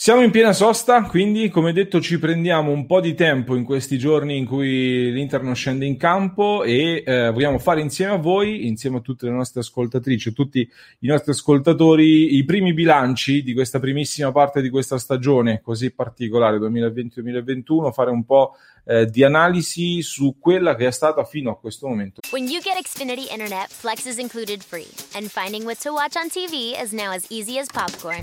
Siamo in piena sosta, quindi come detto ci prendiamo un po' di tempo in questi giorni in cui l'Inter non scende in campo e vogliamo fare insieme a voi, insieme a tutte le nostre ascoltatrici, a tutti i nostri ascoltatori, i primi bilanci di questa primissima parte di questa stagione così particolare 2020-2021, fare un po' di analisi su quella che è stata fino a questo momento. When you get Xfinity Internet, Flex is included free, and finding what to watch on TV is now as easy as popcorn.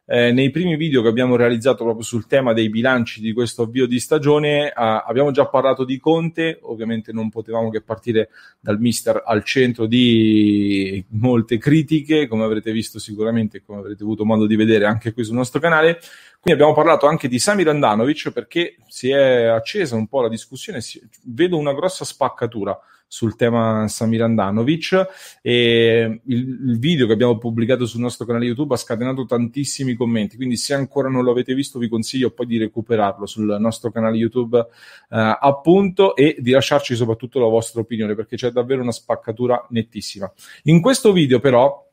Nei primi video che abbiamo realizzato proprio sul tema dei bilanci di questo avvio di stagione abbiamo già parlato di Conte, ovviamente non potevamo che partire dal mister al centro di molte critiche, come avrete visto sicuramente, come avrete avuto modo di vedere anche qui sul nostro canale. Quindi abbiamo parlato anche di Samir Handanović, perché si è accesa un po' la discussione, vedo una grossa spaccatura sul tema Samir Handanović, e il video che abbiamo pubblicato sul nostro canale YouTube ha scatenato tantissimi commenti, quindi se ancora non lo avete visto vi consiglio poi di recuperarlo sul nostro canale YouTube appunto, e di lasciarci soprattutto la vostra opinione, perché c'è davvero una spaccatura nettissima. In questo video però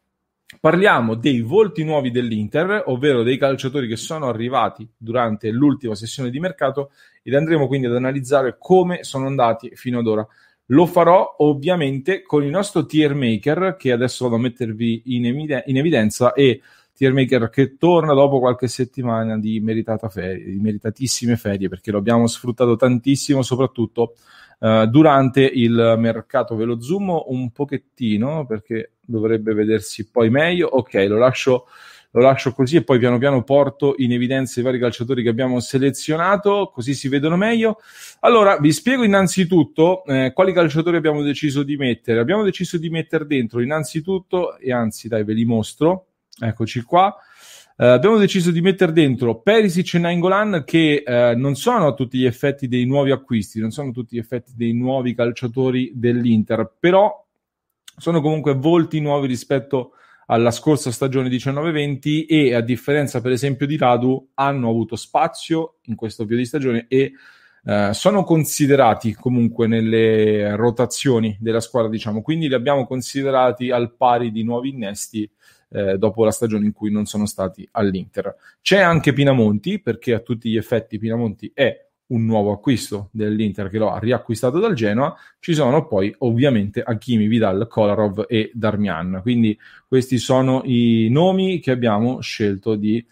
parliamo dei volti nuovi dell'Inter, ovvero dei calciatori che sono arrivati durante l'ultima sessione di mercato, ed andremo quindi ad analizzare come sono andati fino ad ora. Lo farò ovviamente con il nostro tier maker, che adesso vado a mettervi in evidenza, e tier maker che torna dopo qualche settimana di meritatissime ferie, perché lo abbiamo sfruttato tantissimo, soprattutto durante il mercato. Ve lo zoom un pochettino perché dovrebbe vedersi poi meglio. Ok, lo lascio così e poi piano piano porto in evidenza i vari calciatori che abbiamo selezionato, così si vedono meglio. Allora, vi spiego innanzitutto quali calciatori abbiamo deciso di mettere. Abbiamo deciso di mettere dentro innanzitutto, e anzi dai ve li mostro, eccoci qua. Abbiamo deciso di mettere dentro Perisic e Nainggolan, che non sono a tutti gli effetti dei nuovi acquisti, non sono a tutti gli effetti dei nuovi calciatori dell'Inter, però sono comunque volti nuovi rispetto alla scorsa stagione 19-20, e a differenza per esempio di Radu hanno avuto spazio in questo avvio di stagione e sono considerati comunque nelle rotazioni della squadra, diciamo, quindi li abbiamo considerati al pari di nuovi innesti dopo la stagione in cui non sono stati all'Inter. C'è anche Pinamonti, perché a tutti gli effetti Pinamonti è un nuovo acquisto dell'Inter che lo ha riacquistato dal Genoa. Ci sono poi ovviamente Hakimi, Vidal, Kolarov e Darmian, quindi questi sono i nomi che abbiamo scelto di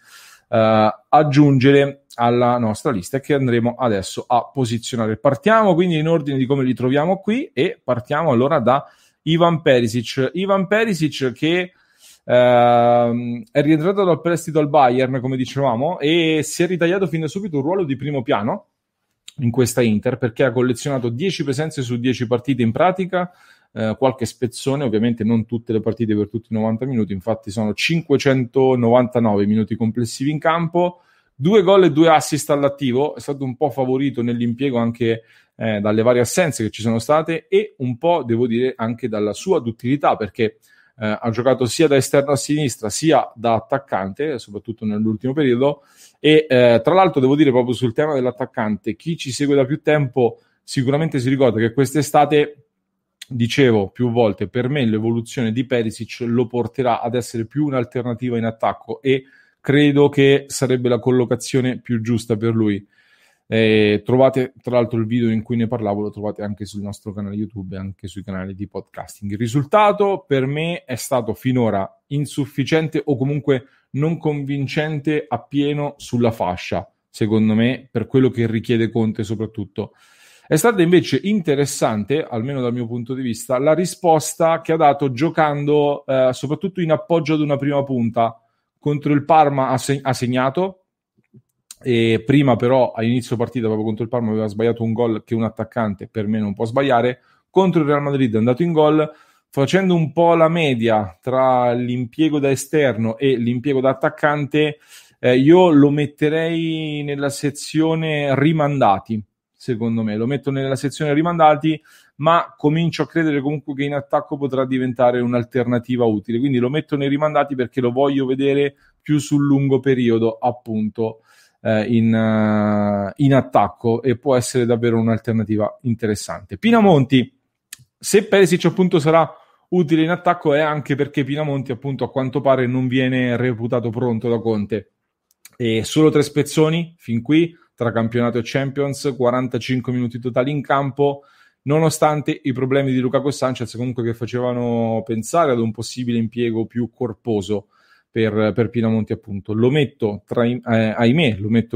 aggiungere alla nostra lista, che andremo adesso a posizionare. Partiamo quindi in ordine di come li troviamo qui, e partiamo allora da Ivan Perisic che è rientrato dal prestito al Bayern, come dicevamo, e si è ritagliato fin da subito un ruolo di primo piano in questa Inter, perché ha collezionato 10 presenze su 10 partite in pratica, qualche spezzone, ovviamente non tutte le partite per tutti i 90 minuti, infatti sono 599 minuti complessivi in campo, 2 gol e 2 assist all'attivo. È stato un po' favorito nell'impiego anche dalle varie assenze che ci sono state, e un po' devo dire anche dalla sua duttilità, perché ha giocato sia da esterno a sinistra sia da attaccante, soprattutto nell'ultimo periodo, e tra l'altro devo dire proprio sul tema dell'attaccante, chi ci segue da più tempo sicuramente si ricorda che quest'estate dicevo più volte, per me l'evoluzione di Perisic lo porterà ad essere più un'alternativa in attacco, e credo che sarebbe la collocazione più giusta per lui. Trovate tra l'altro il video in cui ne parlavo, lo trovate anche sul nostro canale YouTube e anche sui canali di podcasting. Il risultato per me è stato finora insufficiente, o comunque non convincente appieno sulla fascia, secondo me, per quello che richiede Conte soprattutto. È stata invece interessante, almeno dal mio punto di vista, la risposta che ha dato giocando soprattutto in appoggio ad una prima punta. Contro il Parma ha segnato, E prima però a inizio partita proprio contro il Parma aveva sbagliato un gol che un attaccante per me non può sbagliare. Contro il Real Madrid è andato in gol facendo un po' la media tra l'impiego da esterno e l'impiego da attaccante. Io lo metterei nella sezione rimandati, secondo me, lo metto nella sezione rimandati, ma comincio a credere comunque che in attacco potrà diventare un'alternativa utile, quindi lo metto nei rimandati perché lo voglio vedere più sul lungo periodo, appunto, in attacco, e può essere davvero un'alternativa interessante. Pinamonti, se Perisic appunto sarà utile in attacco, è anche perché Pinamonti appunto a quanto pare non viene reputato pronto da Conte. E solo 3 spezzoni fin qui tra campionato e Champions, 45 minuti totali in campo, nonostante i problemi di Lukaku e Sanchez comunque che facevano pensare ad un possibile impiego più corposo per Pinamonti appunto. Lo metto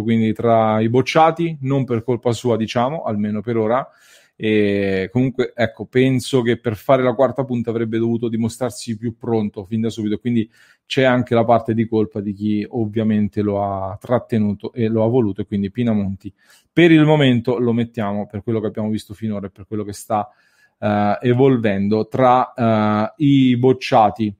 quindi tra i bocciati, non per colpa sua, diciamo, almeno per ora. E comunque ecco, penso che per fare la quarta punta avrebbe dovuto dimostrarsi più pronto fin da subito, quindi c'è anche la parte di colpa di chi ovviamente lo ha trattenuto e lo ha voluto, e quindi Pinamonti per il momento lo mettiamo, per quello che abbiamo visto finora e per quello che sta evolvendo, tra i bocciati.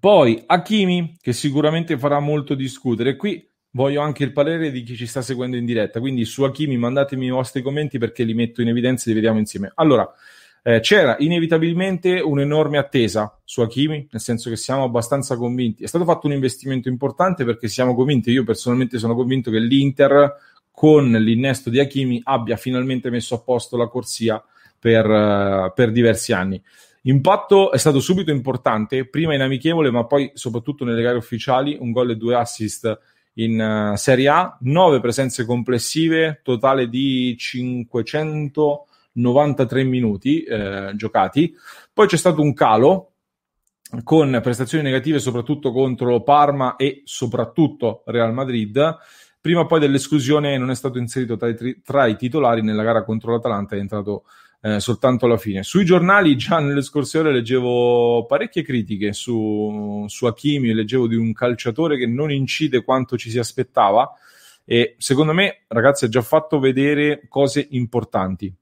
Poi Hakimi, che sicuramente farà molto discutere. Qui voglio anche il parere di chi ci sta seguendo in diretta, quindi su Hakimi mandatemi i vostri commenti perché li metto in evidenza e li vediamo insieme. Allora, c'era inevitabilmente un'enorme attesa su Hakimi, nel senso che siamo abbastanza convinti. È stato fatto un investimento importante perché siamo convinti, io personalmente sono convinto che l'Inter con l'innesto di Hakimi abbia finalmente messo a posto la corsia per diversi anni. Impatto è stato subito importante, prima in amichevole ma poi soprattutto nelle gare ufficiali, 1 gol e 2 assist in Serie A, 9 presenze complessive, totale di 593 minuti giocati. Poi c'è stato un calo con prestazioni negative soprattutto contro Parma e soprattutto Real Madrid, prima poi dell'esclusione. Non è stato inserito tra i titolari nella gara contro l'Atalanta, è entrato soltanto alla fine. Sui giornali già nelle scorse ore leggevo parecchie critiche su Hakimi, leggevo di un calciatore che non incide quanto ci si aspettava, e secondo me, ragazzi, ha già fatto vedere cose importanti,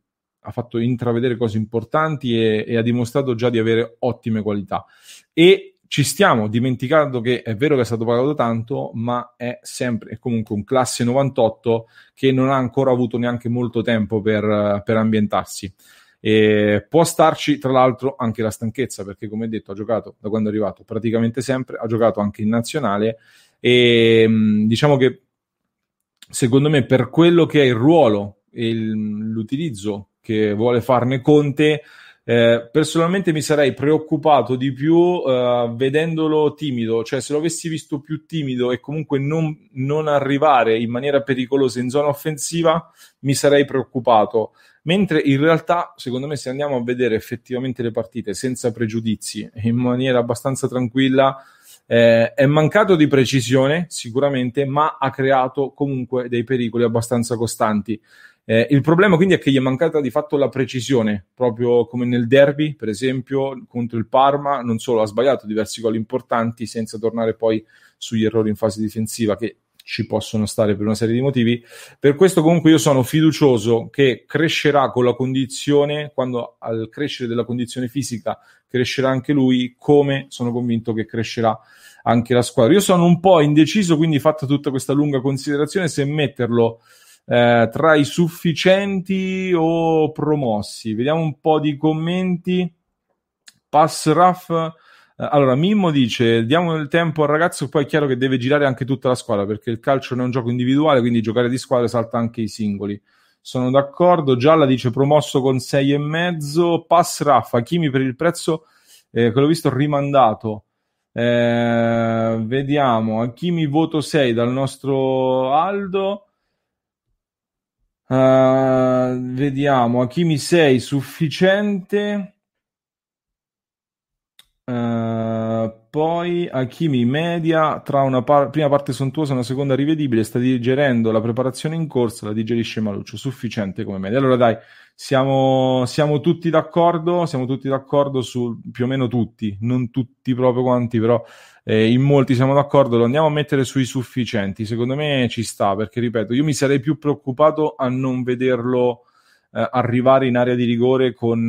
ha fatto intravedere cose importanti e ha dimostrato già di avere ottime qualità. E ci stiamo dimenticando che è vero che è stato pagato tanto, ma è sempre e comunque un classe 98 che non ha ancora avuto neanche molto tempo per ambientarsi. E può starci tra l'altro anche la stanchezza, perché come detto ha giocato da quando è arrivato praticamente sempre, ha giocato anche in nazionale, e diciamo che secondo me per quello che è il ruolo e l'utilizzo che vuole farne Conte, personalmente mi sarei preoccupato di più vedendolo timido, cioè se lo avessi visto più timido e comunque non arrivare in maniera pericolosa in zona offensiva, mi sarei preoccupato, mentre in realtà secondo me se andiamo a vedere effettivamente le partite senza pregiudizi, in maniera abbastanza tranquilla, è mancato di precisione sicuramente, ma ha creato comunque dei pericoli abbastanza costanti. Il problema quindi è che gli è mancata di fatto la precisione, proprio come nel derby per esempio contro il Parma. Non solo ha sbagliato diversi gol importanti, senza tornare poi sugli errori in fase difensiva che ci possono stare per una serie di motivi. Per questo comunque io sono fiducioso che crescerà con la condizione, quando al crescere della condizione fisica crescerà anche lui, come sono convinto che crescerà anche la squadra. Io sono un po' indeciso, quindi fatta tutta questa lunga considerazione, se metterlo tra i sufficienti o promossi. Vediamo un po' di commenti. Passraf, allora Mimmo dice diamo il tempo al ragazzo, poi è chiaro che deve girare anche tutta la squadra perché il calcio non è un gioco individuale, quindi giocare di squadra salta anche i singoli. Sono d'accordo. Gialla dice promosso con 6,5. Passraf, Hakimi per il prezzo che l'ho visto rimandato. Vediamo Hakimi voto 6 dal nostro Aldo. Vediamo Hakimi 6 sufficiente. Poi Hakimi media, tra una prima parte sontuosa e una seconda rivedibile, sta digerendo la preparazione in corsa, la digerisce Maluccio, sufficiente come media. Allora dai, siamo tutti d'accordo, su più o meno tutti, non tutti proprio quanti, però in molti siamo d'accordo, lo andiamo a mettere sui sufficienti, secondo me ci sta, perché ripeto, io mi sarei più preoccupato a non vederlo arrivare in area di rigore con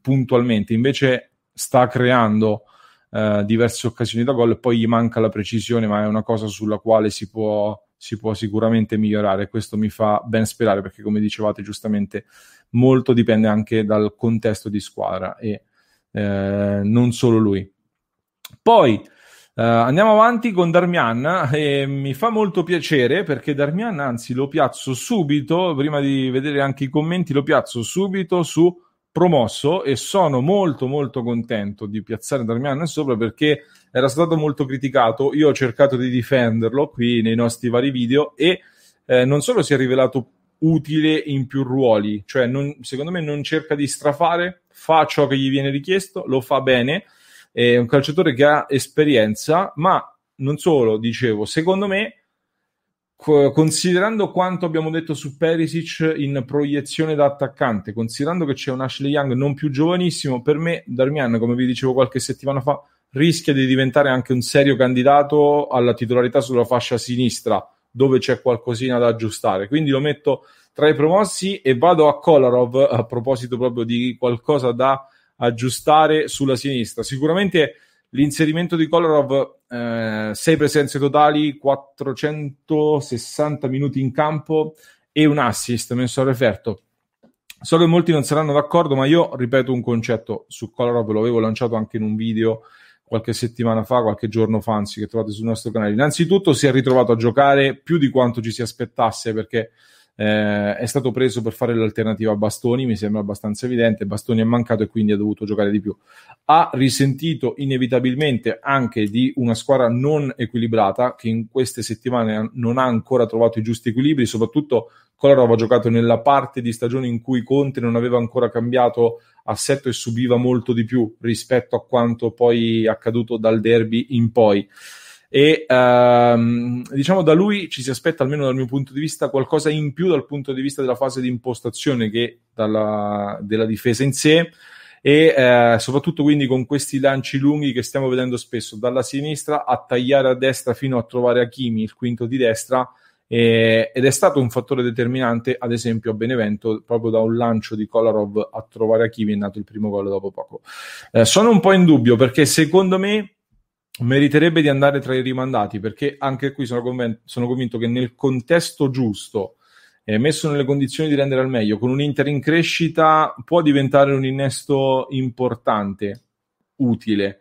puntualmente, invece sta creando diverse occasioni da gol e poi gli manca la precisione, ma è una cosa sulla quale si può sicuramente migliorare. Questo mi fa ben sperare, perché come dicevate giustamente molto dipende anche dal contesto di squadra e non solo lui. Poi andiamo avanti con Darmian e mi fa molto piacere, perché Darmian, anzi lo piazzo subito, prima di vedere anche i commenti, lo piazzo subito su promosso, e sono molto molto contento di piazzare Darmian sopra, perché era stato molto criticato. Io ho cercato di difenderlo qui nei nostri vari video e non solo si è rivelato utile in più ruoli, cioè secondo me non cerca di strafare, fa ciò che gli viene richiesto, lo fa bene, è un calciatore che ha esperienza, ma non solo, dicevo, secondo me considerando quanto abbiamo detto su Perisic in proiezione da attaccante, considerando che c'è un Ashley Young non più giovanissimo, per me Darmian, come vi dicevo qualche settimana fa, rischia di diventare anche un serio candidato alla titolarità sulla fascia sinistra, dove c'è qualcosina da aggiustare, quindi lo metto tra i promossi e vado a Kolarov, a proposito proprio di qualcosa da aggiustare sulla sinistra. Sicuramente l'inserimento di Kolarov, 6 presenze totali, 460 minuti in campo e un assist messo a referto. So che molti non saranno d'accordo, ma io ripeto un concetto su Kolarov, lo avevo lanciato anche in un video qualche settimana fa, qualche giorno fa, anzi, che trovate sul nostro canale. Innanzitutto si è ritrovato a giocare più di quanto ci si aspettasse, perché è stato preso per fare l'alternativa a Bastoni, mi sembra abbastanza evidente. Bastoni è mancato e quindi ha dovuto giocare di più. Ha risentito inevitabilmente anche di una squadra non equilibrata, che in queste settimane non ha ancora trovato i giusti equilibri, soprattutto Kolarov ha giocato nella parte di stagione in cui Conte non aveva ancora cambiato assetto e subiva molto di più rispetto a quanto poi è accaduto dal derby in poi. E diciamo da lui ci si aspetta, almeno dal mio punto di vista, qualcosa in più dal punto di vista della fase di impostazione che della difesa in sé, e soprattutto quindi con questi lanci lunghi che stiamo vedendo spesso dalla sinistra a tagliare a destra fino a trovare Hakimi, il quinto di destra, ed è stato un fattore determinante ad esempio a Benevento, proprio da un lancio di Kolarov a trovare Hakimi è nato il primo gol dopo poco. Sono un po' in dubbio, perché secondo me meriterebbe di andare tra i rimandati, perché anche qui sono convinto che nel contesto giusto, messo nelle condizioni di rendere al meglio, con un Inter in crescita, può diventare un innesto importante, utile.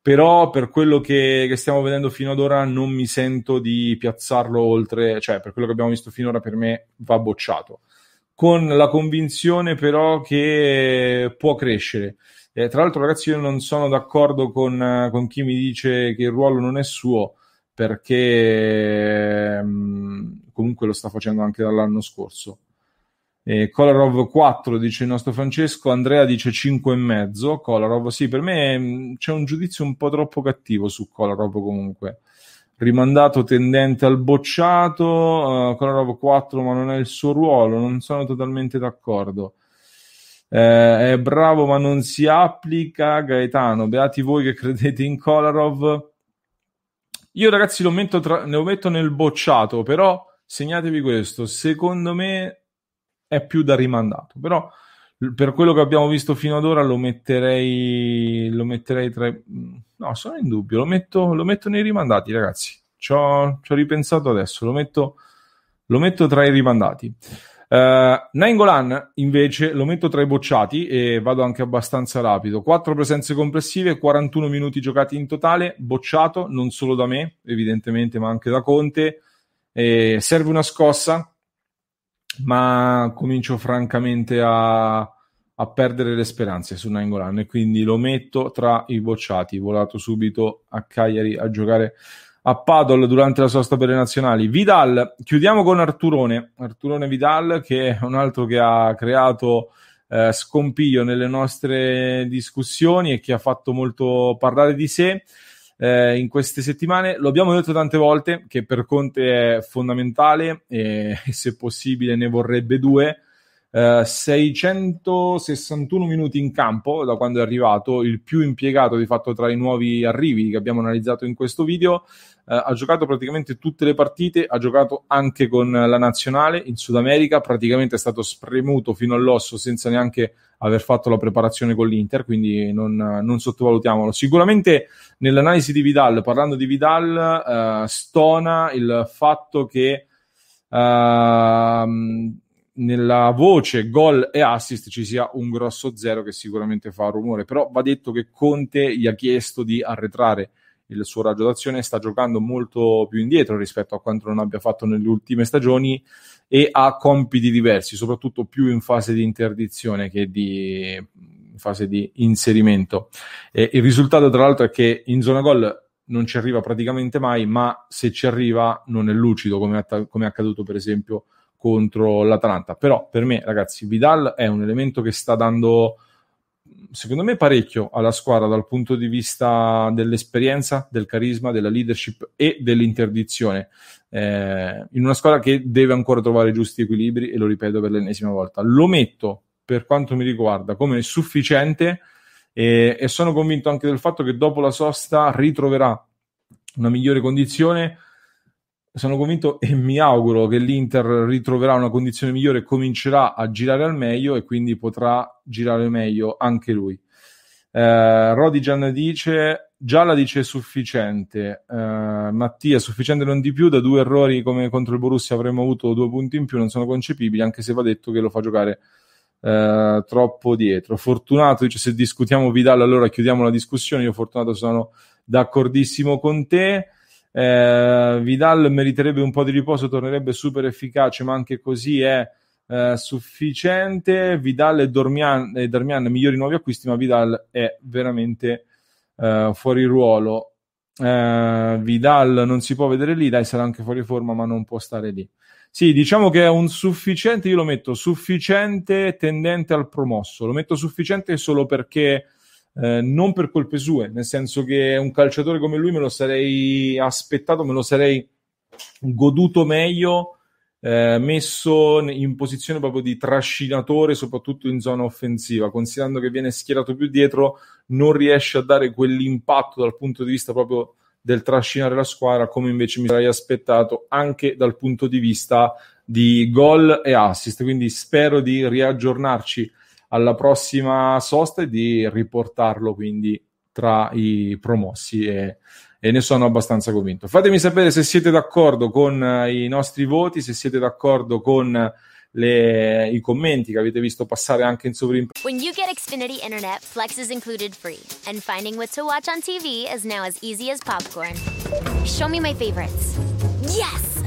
Però per quello che stiamo vedendo fino ad ora non mi sento di piazzarlo oltre, cioè per quello che abbiamo visto finora per me va bocciato. Con la convinzione però che può crescere. Tra l'altro ragazzi, io non sono d'accordo con chi mi dice che il ruolo non è suo, perché comunque lo sta facendo anche dall'anno scorso. Kolarov 4 dice il nostro Francesco, Andrea dice 5,5. Kolarov sì, per me c'è un giudizio un po' troppo cattivo su Kolarov, comunque rimandato tendente al bocciato. Kolarov 4 ma non è il suo ruolo, non sono totalmente d'accordo. È bravo ma non si applica. Gaetano, beati voi che credete in Kolarov. Io ragazzi lo metto nel bocciato, però segnatevi questo, secondo me è più da rimandato, però per quello che abbiamo visto fino ad ora lo metterei tra i... no, sono in dubbio, lo metto nei rimandati ragazzi, ci ho ripensato adesso, lo metto tra i rimandati. Nainggolan invece lo metto tra i bocciati e vado anche abbastanza rapido. 4 presenze complessive, 41 minuti giocati in totale, bocciato non solo da me evidentemente ma anche da Conte. Serve una scossa, ma comincio francamente a perdere le speranze su Nainggolan e quindi lo metto tra i bocciati, volato subito a Cagliari a giocare a Padel durante la sosta per le nazionali. Vidal, chiudiamo con Arturone Vidal, che è un altro che ha creato scompiglio nelle nostre discussioni e che ha fatto molto parlare di sé in queste settimane. Lo abbiamo detto tante volte che per Conte è fondamentale e se possibile ne vorrebbe due. 661 minuti in campo da quando è arrivato, il più impiegato di fatto tra i nuovi arrivi che abbiamo analizzato in questo video. Ha giocato praticamente tutte le partite, ha giocato anche con la nazionale in Sud America, praticamente è stato spremuto fino all'osso senza neanche aver fatto la preparazione con l'Inter, quindi non sottovalutiamolo. Sicuramente nell'analisi di Vidal, parlando di Vidal, stona il fatto che nella voce gol e assist ci sia un grosso zero che sicuramente fa rumore, però va detto che Conte gli ha chiesto di arretrare il suo raggio d'azione, sta giocando molto più indietro rispetto a quanto non abbia fatto nelle ultime stagioni e ha compiti diversi, soprattutto più in fase di interdizione che in fase di inserimento. Il risultato tra l'altro è che in zona gol non ci arriva praticamente mai, ma se ci arriva non è lucido come è accaduto per esempio contro l'Atalanta. Però per me, ragazzi, Vidal è un elemento che sta dando, secondo me, parecchio alla squadra dal punto di vista dell'esperienza, del carisma, della leadership e dell'interdizione, in una squadra che deve ancora trovare i giusti equilibri, e lo ripeto per l'ennesima volta, lo metto per quanto mi riguarda come sufficiente e sono convinto anche del fatto che dopo la sosta ritroverà una migliore condizione. Sono convinto e mi auguro che l'Inter ritroverà una condizione migliore, comincerà a girare al meglio e quindi potrà girare meglio anche lui. Rodigan dice, Gialla dice sufficiente, Mattia sufficiente non di più, da due errori come contro il Borussia avremmo avuto 2 punti in più, non sono concepibili, anche se va detto che lo fa giocare troppo dietro. Fortunato dice, se discutiamo Vidal allora chiudiamo la discussione, io Fortunato sono d'accordissimo con te. Vidal meriterebbe un po' di riposo, tornerebbe super efficace, ma anche così è sufficiente. Vidal e Darmian migliori nuovi acquisti, ma Vidal è veramente fuori ruolo. Vidal non si può vedere lì, dai, sarà anche fuori forma ma non può stare lì. Sì, diciamo che è un sufficiente, io lo metto sufficiente tendente al promosso, lo metto sufficiente solo perché non per colpe sue, nel senso che un calciatore come lui me lo sarei aspettato, me lo sarei goduto meglio, messo in posizione proprio di trascinatore, soprattutto in zona offensiva, considerando che viene schierato più dietro, non riesce a dare quell'impatto dal punto di vista proprio del trascinare la squadra, come invece mi sarei aspettato anche dal punto di vista di gol e assist. Quindi spero di riaggiornarci alla prossima sosta e di riportarlo quindi tra i promossi e ne sono abbastanza convinto. Fatemi sapere se siete d'accordo con i nostri voti, se siete d'accordo con i commenti che avete visto passare anche in sovrimpressione. When you get Xfinity Internet, Flex is included free, and finding what to watch on TV is now as easy as popcorn. Show me my favorites. Yes,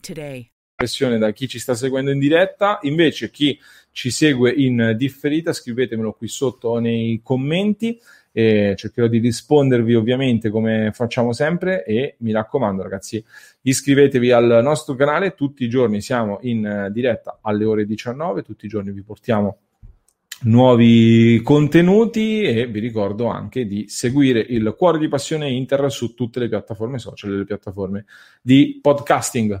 today. pressione da chi ci sta seguendo in diretta, invece chi ci segue in differita scrivetemelo qui sotto nei commenti e cercherò di rispondervi ovviamente come facciamo sempre, e mi raccomando ragazzi iscrivetevi al nostro canale, tutti i giorni siamo in diretta alle ore 19, tutti i giorni vi portiamo nuovi contenuti e vi ricordo anche di seguire il Cuore di Passione Inter su tutte le piattaforme social e le piattaforme di podcasting.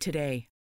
today.